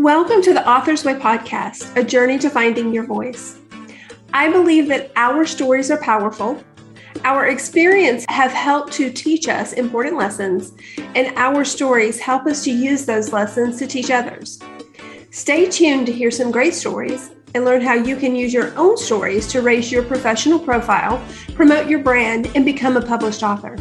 Welcome to the Author's Way podcast, a journey to finding your voice. I believe that our stories are powerful, our experience have helped to teach us important lessons, and our stories help us to use those lessons to teach others. Stay tuned to hear some great stories and learn how you can use your own stories to raise your professional profile, promote your brand, and become a published author.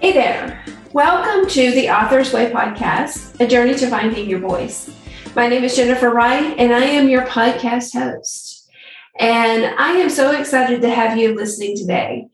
Hey there. Welcome to the Author's Way podcast, a journey to finding your voice. My name is Jennifer Wright, and I am your podcast host. And I am so excited to have you listening today.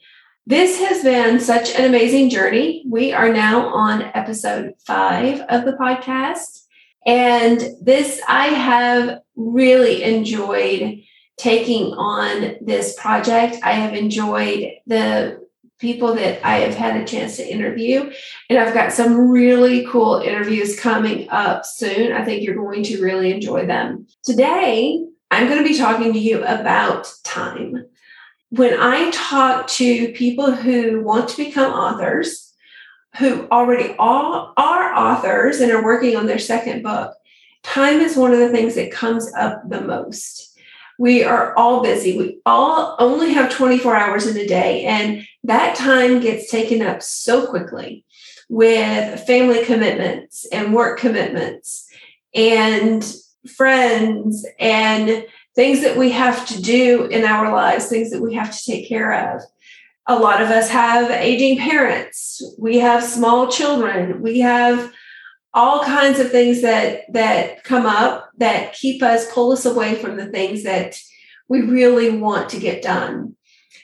This has been such an amazing journey. We are now on episode 5 of the podcast. And this, I have really enjoyed taking on this project. I have enjoyed the people that I have had a chance to interview. And I've got some really cool interviews coming up soon. I think you're going to really enjoy them. Today, I'm going to be talking to you about time. When I talk to people who want to become authors, who already are authors and are working on their second book, time is one of the things that comes up the most. We are all busy. We all only have 24 hours in a day, and that time gets taken up so quickly with family commitments and work commitments and friends and things that we have to do in our lives, things that we have to take care of. A lot of us have aging parents. We have small children. We have all kinds of things that come up that pull us away from the things that we really want to get done.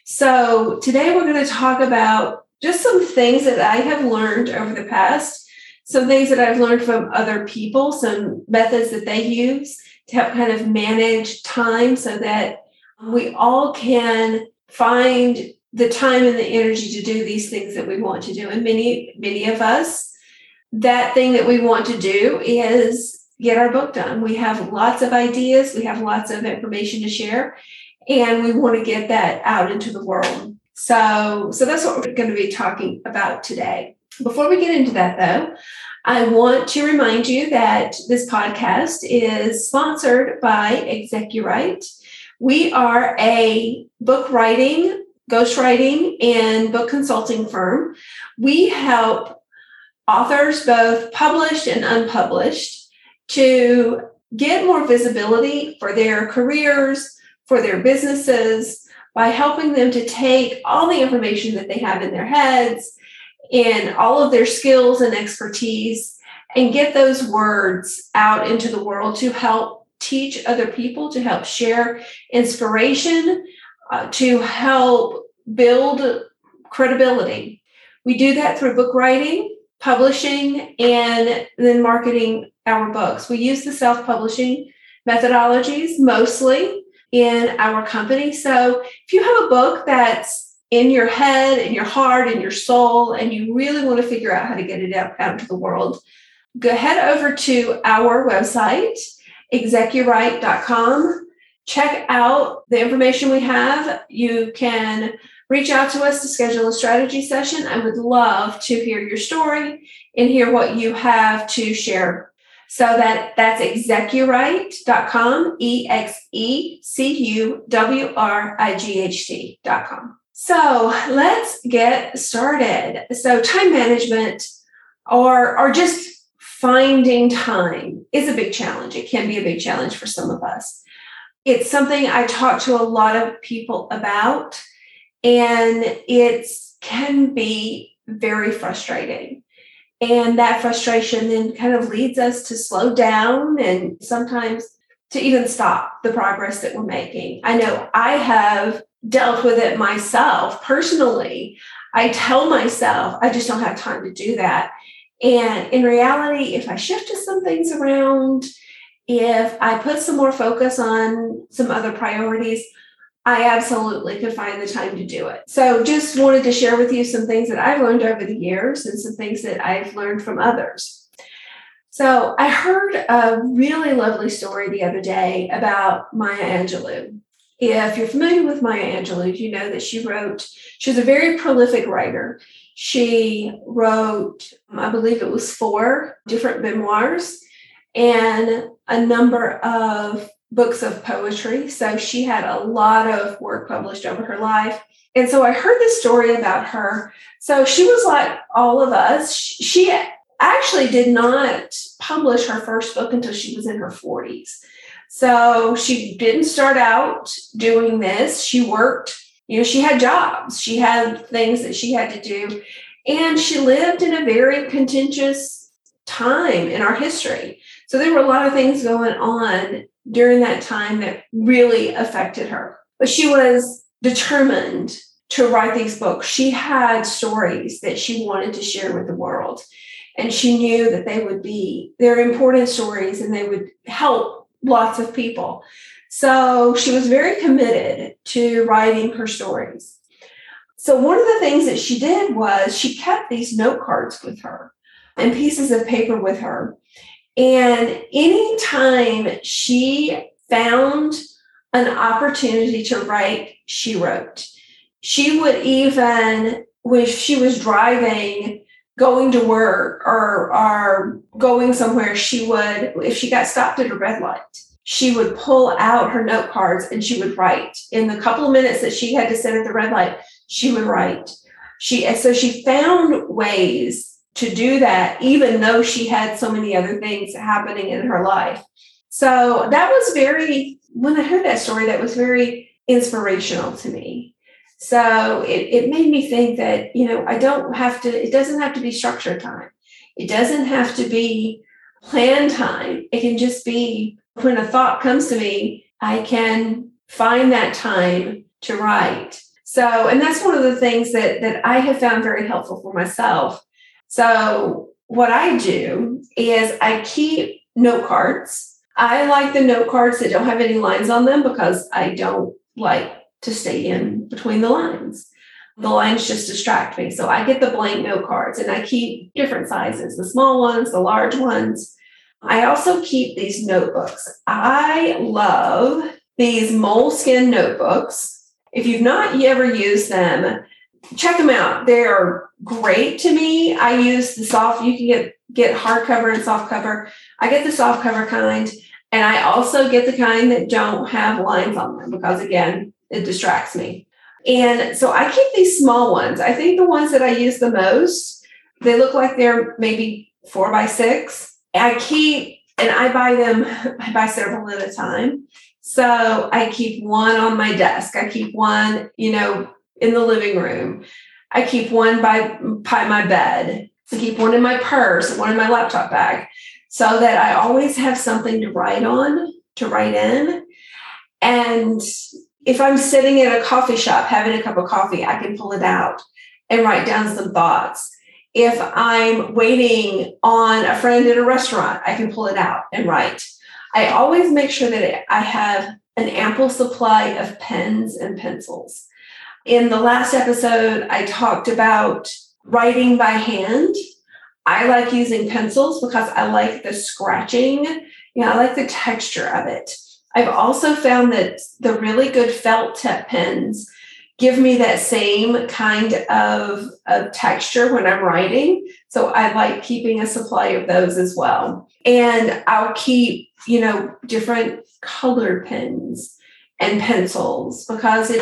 So today we're going to talk about just some things that I have learned over the past, some things that I've learned from other people, some methods that they use to help kind of manage time so that we all can find the time and the energy to do these things that we want to do. And many, many of us, that thing that we want to do is get our book done. We have lots of ideas. We have lots of information to share, and we want to get that out into the world. So that's what we're going to be talking about today. Before we get into that, though, I want to remind you that this podcast is sponsored by Execuwright. We are a book writing, ghostwriting, and book consulting firm. We help authors, both published and unpublished, to get more visibility for their careers, for their businesses, by helping them to take all the information that they have in their heads and all of their skills and expertise and get those words out into the world to help teach other people, to help share inspiration, to help build credibility. We do that through book writing, publishing, and then marketing our books. We use the self-publishing methodologies mostly in our company. So if you have a book that's in your head, in your heart, in your soul, and you really want to figure out how to get it out into the world, go head over to our website, execuwright.com. Check out the information we have. You can reach out to us to schedule a strategy session. I would love to hear your story and hear what you have to share. So that's execuwright.com, execuwright.com. So let's get started. So time management or just finding time is a big challenge. It can be a big challenge for some of us. It's something I talk to a lot of people about, and it can be very frustrating. And that frustration then kind of leads us to slow down and sometimes to even stop the progress that we're making. I know I have dealt with it myself personally. I tell myself I just don't have time to do that. And in reality, if I shifted some things around, if I put some more focus on some other priorities, I absolutely could find the time to do it. So just wanted to share with you some things that I've learned over the years and some things that I've learned from others. So I heard a really lovely story the other day about Maya Angelou. If you're familiar with Maya Angelou, you know that she was a very prolific writer. She wrote, I believe it was 4 different memoirs and a number of books of poetry. So she had a lot of work published over her life. And so I heard this story about her. So she was like all of us. She actually did not publish her first book until she was in her 40s. So she didn't start out doing this. She worked, she had jobs. She had things that she had to do. And she lived in a very contentious time in our history. So there were a lot of things going on during that time that really affected her. But she was determined to write these books. She had stories that she wanted to share with the world. And she knew that they're important stories and they would help lots of people. So she was very committed to writing her stories. So one of the things that she did was she kept these note cards with her and pieces of paper with her. And anytime she found an opportunity to write, she wrote. She would even, when she was driving, going to work or going somewhere, she would, if she got stopped at a red light, she would pull out her note cards and she would write. In the couple of minutes that she had to sit at the red light, she would write. So she found ways to do that, even though she had so many other things happening in her life. So that was when I heard that story, that was very inspirational to me. So it made me think that, it doesn't have to be structured time. It doesn't have to be planned time. It can just be when a thought comes to me, I can find that time to write. So, and that's one of the things that I have found very helpful for myself. So what I do is I keep note cards. I like the note cards that don't have any lines on them because I don't like to stay in between the lines. The lines just distract me. So I get the blank note cards and I keep different sizes, the small ones, the large ones. I also keep these notebooks. I love these Moleskine notebooks. If you've not ever used them, check them out. They are great to me. I use the soft, you can get hardcover and softcover. I get the softcover kind, and I also get the kind that don't have lines on them because, again, it distracts me. And so I keep these small ones. I think the ones that I use the most, they look like they're maybe 4x6. I buy them, I buy several at a time. So I keep one on my desk. I keep one, in the living room. I keep one by my bed. I keep one in my purse, one in my laptop bag, so that I always have something to write in. And if I'm sitting in a coffee shop having a cup of coffee, I can pull it out and write down some thoughts. If I'm waiting on a friend at a restaurant, I can pull it out and write. I always make sure that I have an ample supply of pens and pencils. In the last episode, I talked about writing by hand. I like using pencils because I like the scratching. I like the texture of it. I've also found that the really good felt tip pens give me that same kind of texture when I'm writing. So I like keeping a supply of those as well. And I'll keep, different colored pens and pencils because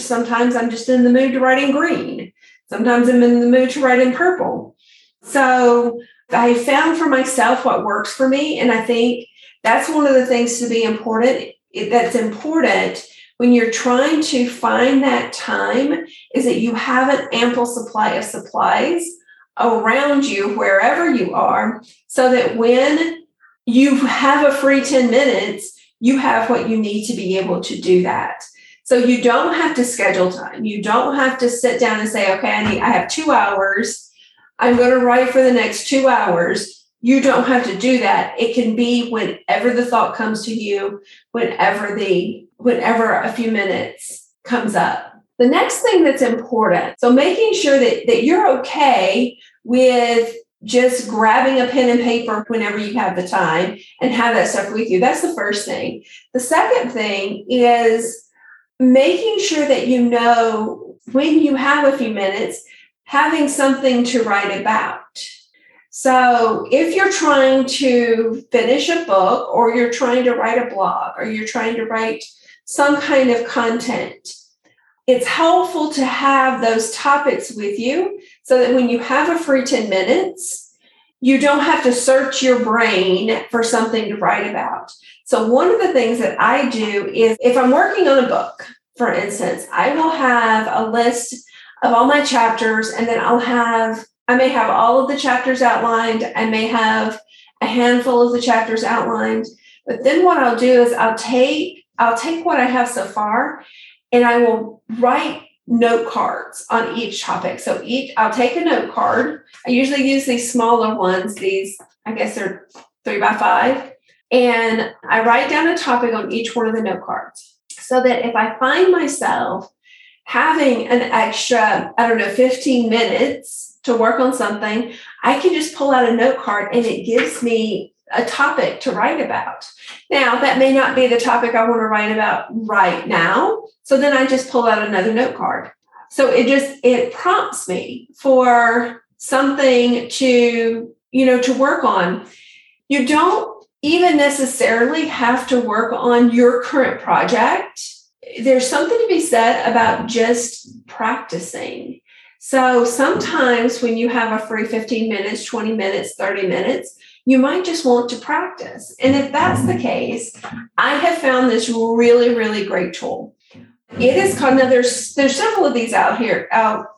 sometimes I'm just in the mood to write in green. Sometimes I'm in the mood to write in purple. So I found for myself what works for me. And I think that's one of the things to be important. That's important when you're trying to find that time is that you have an ample supply of supplies around you, wherever you are, so that when you have a free 10 minutes, you have what you need to be able to do that. So you don't have to schedule time. You don't have to sit down and say, okay, I have 2 hours. I'm going to write for the next 2 hours. You don't have to do that. It can be whenever the thought comes to you, whenever a few minutes comes up. The next thing that's important, so making sure that you're okay with just grabbing a pen and paper whenever you have the time and have that stuff with you. That's the first thing. The second thing is making sure that when you have a few minutes, having something to write about. So if you're trying to finish a book, or you're trying to write a blog, or you're trying to write some kind of content, it's helpful to have those topics with you so that when you have a free 10 minutes, you don't have to search your brain for something to write about. So one of the things that I do is, if I'm working on a book, for instance, I will have a list of all my chapters, and then I may have all of the chapters outlined. I may have a handful of the chapters outlined, but then what I'll do is I'll take what I have so far, and I will write note cards on each topic. So I'll take a note card. I usually use these smaller ones. These, I guess they're 3x5. And I write down a topic on each one of the note cards, so that if I find myself having an extra, 15 minutes to work on something, I can just pull out a note card and it gives me a topic to write about. Now, that may not be the topic I want to write about right now. So then I just pull out another note card. So it prompts me for something to work on. You don't even necessarily have to work on your current project. There's something to be said about just practicing. So sometimes when you have a free 15 minutes, 20 minutes, 30 minutes, you might just want to practice. And if that's the case, I have found this really, really great tool. It is called, now there's several of these out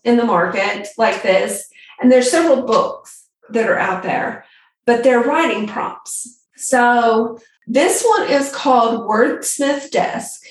in the market like this, and there's several books that are out there, but they're writing prompts. So this one is called Wordsmith Desk,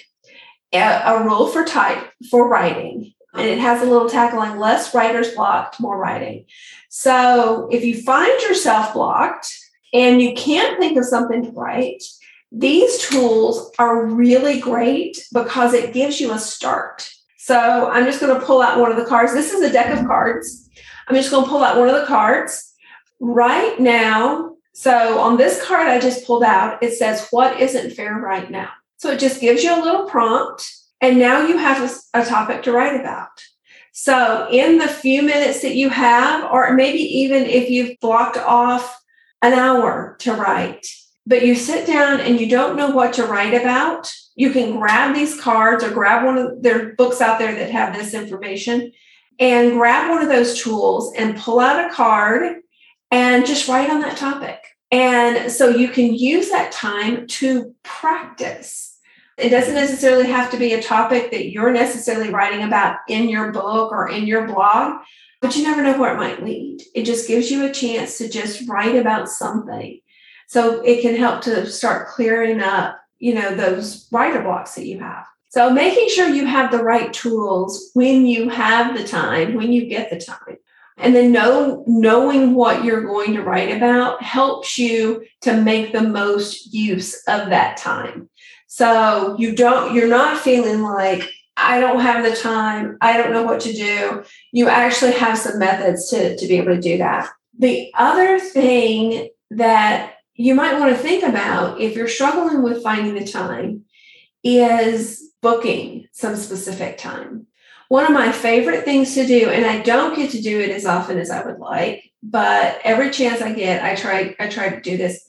a rule for type for writing. And it has a little tagline: less writer's block, more writing. So if you find yourself blocked and you can't think of something to write, these tools are really great because it gives you a start. So I'm just going to pull out one of the cards. This is a deck of cards. I'm just going to pull out one of the cards right now. So on this card I just pulled out, it says, "What isn't fair right now?" So it just gives you a little prompt, and now you have a topic to write about. So in the few minutes that you have, or maybe even if you've blocked off an hour to write, but you sit down and you don't know what to write about, you can grab these cards or grab one of their books out there that have this information, and grab one of those tools and pull out a card and just write on that topic. And so you can use that time to practice. It doesn't necessarily have to be a topic that you're necessarily writing about in your book or in your blog, but you never know where it might lead. It just gives you a chance to just write about something. So it can help to start clearing up, those writer blocks that you have. So making sure you have the right tools when you have the time, when you get the time. And then knowing what you're going to write about helps you to make the most use of that time. So you're not feeling like, I don't have the time, I don't know what to do. You actually have some methods to be able to do that. The other thing that you might want to think about if you're struggling with finding the time is booking some specific time. One of my favorite things to do, and I don't get to do it as often as I would like, but every chance I get, I try to do this.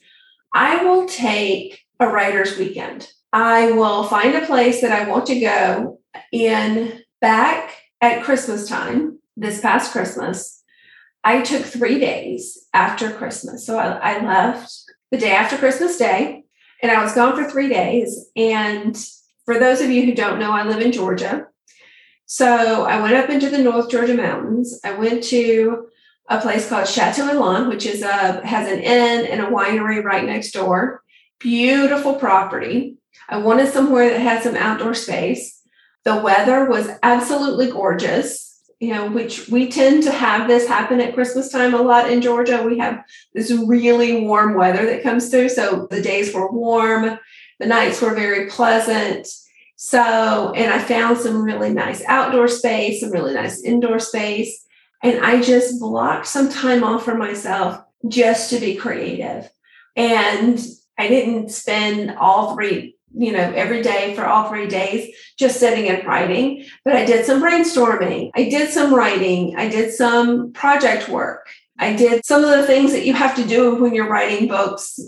I will take a writer's weekend. I will find a place that I want to go in. Back at Christmas time, this past Christmas, I took 3 days after Christmas. So I left the day after Christmas Day, and I was gone for 3 days. And for those of you who don't know, I live in Georgia. So I went up into the North Georgia mountains. I went to a place called Chateau Elan, which has an inn and a winery right next door. Beautiful property. I wanted somewhere that had some outdoor space. The weather was absolutely gorgeous, which we tend to have this happen at Christmas time a lot in Georgia. We have this really warm weather that comes through. So the days were warm, the nights were very pleasant. So, and I found some really nice outdoor space, some really nice indoor space. And I just blocked some time off for myself just to be creative. And I didn't spend all three every day for all 3 days, just sitting and writing. But I did some brainstorming. I did some writing. I did some project work. I did some of the things that you have to do when you're writing books,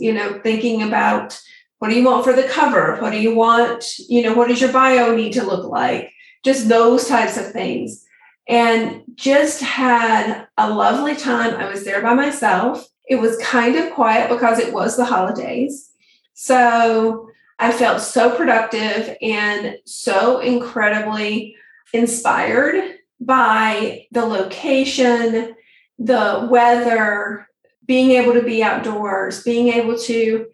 thinking about what do you want for the cover? What do you want? What does your bio need to look like? Just those types of things. And just had a lovely time. I was there by myself. It was kind of quiet because it was the holidays. So I felt so productive and so incredibly inspired by the location, the weather, being able to be outdoors, being able to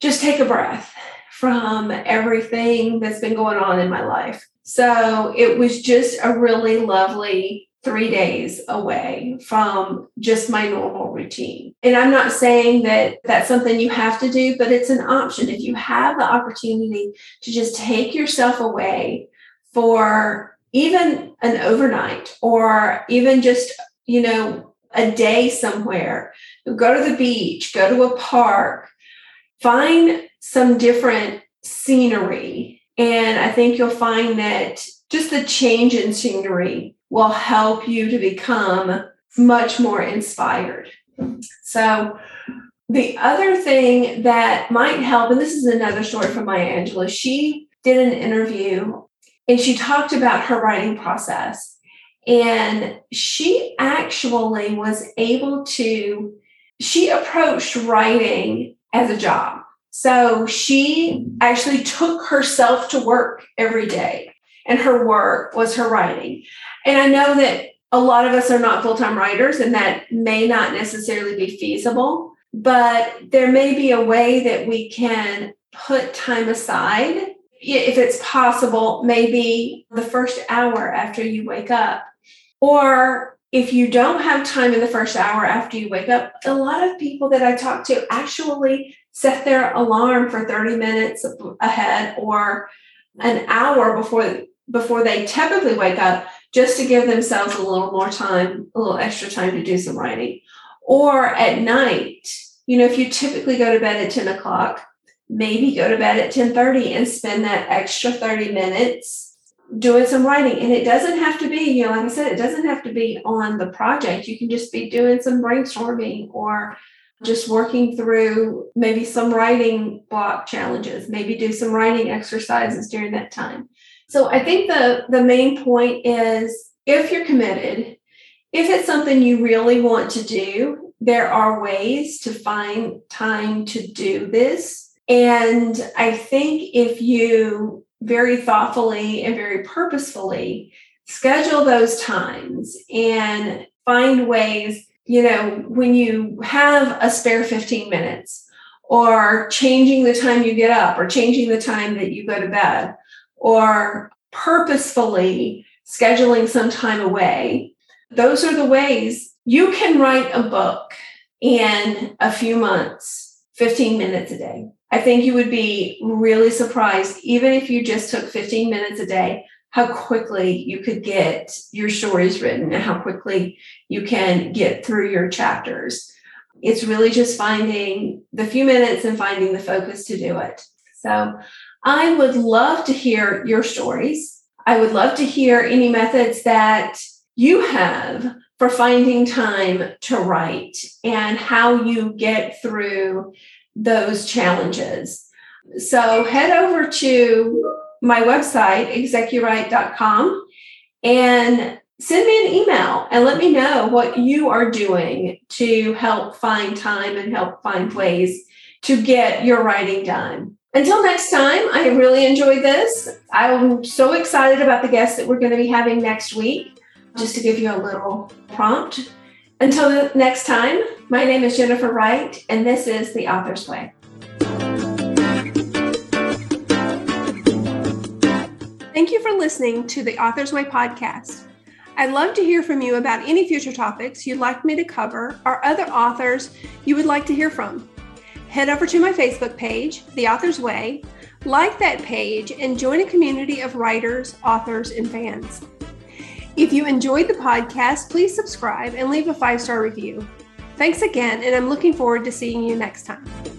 just take a breath from everything that's been going on in my life. So it was just a really lovely 3 days away from just my normal routine. And I'm not saying that that's something you have to do, but it's an option. If you have the opportunity to just take yourself away for even an overnight or even just, a day somewhere, go to the beach, go to a park, find some different scenery. And I think you'll find that just the change in scenery will help you to become much more inspired. So the other thing that might help, and this is another story from Maya Angelou, she did an interview and she talked about her writing process. And she actually was able to, she approached writing as a job. So she actually took herself to work every day, and her work was her writing. And I know that a lot of us are not full-time writers, and that may not necessarily be feasible, but there may be a way that we can put time aside. If it's possible, maybe the first hour after you wake up, or if you don't have time in the first hour after you wake up, a lot of people that I talk to actually set their alarm for 30 minutes ahead or an hour before they typically wake up, just to give themselves a little more time, a little extra time to do some writing. Or at night, if you typically go to bed at 10 o'clock, maybe go to bed at 10:30 and spend that extra 30 minutes doing some writing. And it doesn't have to be, like I said, it doesn't have to be on the project. You can just be doing some brainstorming or just working through maybe some writing block challenges, maybe do some writing exercises during that time. So I think the main point is, if you're committed, if it's something you really want to do, there are ways to find time to do this. And I think if you very thoughtfully and very purposefully schedule those times and find ways, when you have a spare 15 minutes, or changing the time you get up, or changing the time that you go to bed, or purposefully scheduling some time away, those are the ways you can write a book in a few months, 15 minutes a day. I think you would be really surprised, even if you just took 15 minutes a day, how quickly you could get your stories written and how quickly you can get through your chapters. It's really just finding the few minutes and finding the focus to do it. So I would love to hear your stories. I would love to hear any methods that you have for finding time to write and how you get through those challenges. So head over to my website, execuwright.com, and send me an email and let me know what you are doing to help find time and help find ways to get your writing done. Until next time, I really enjoyed this. I'm so excited about the guests that we're going to be having next week. Just to give you a little prompt. Until next time, my name is Jennifer Wright, and this is The Author's Way. Thank you for listening to The Author's Way podcast. I'd love to hear from you about any future topics you'd like me to cover or other authors you would like to hear from. Head over to my Facebook page, The Author's Way, like that page, and join a community of writers, authors, and fans. If you enjoyed the podcast, please subscribe and leave a 5-star review. Thanks again, and I'm looking forward to seeing you next time.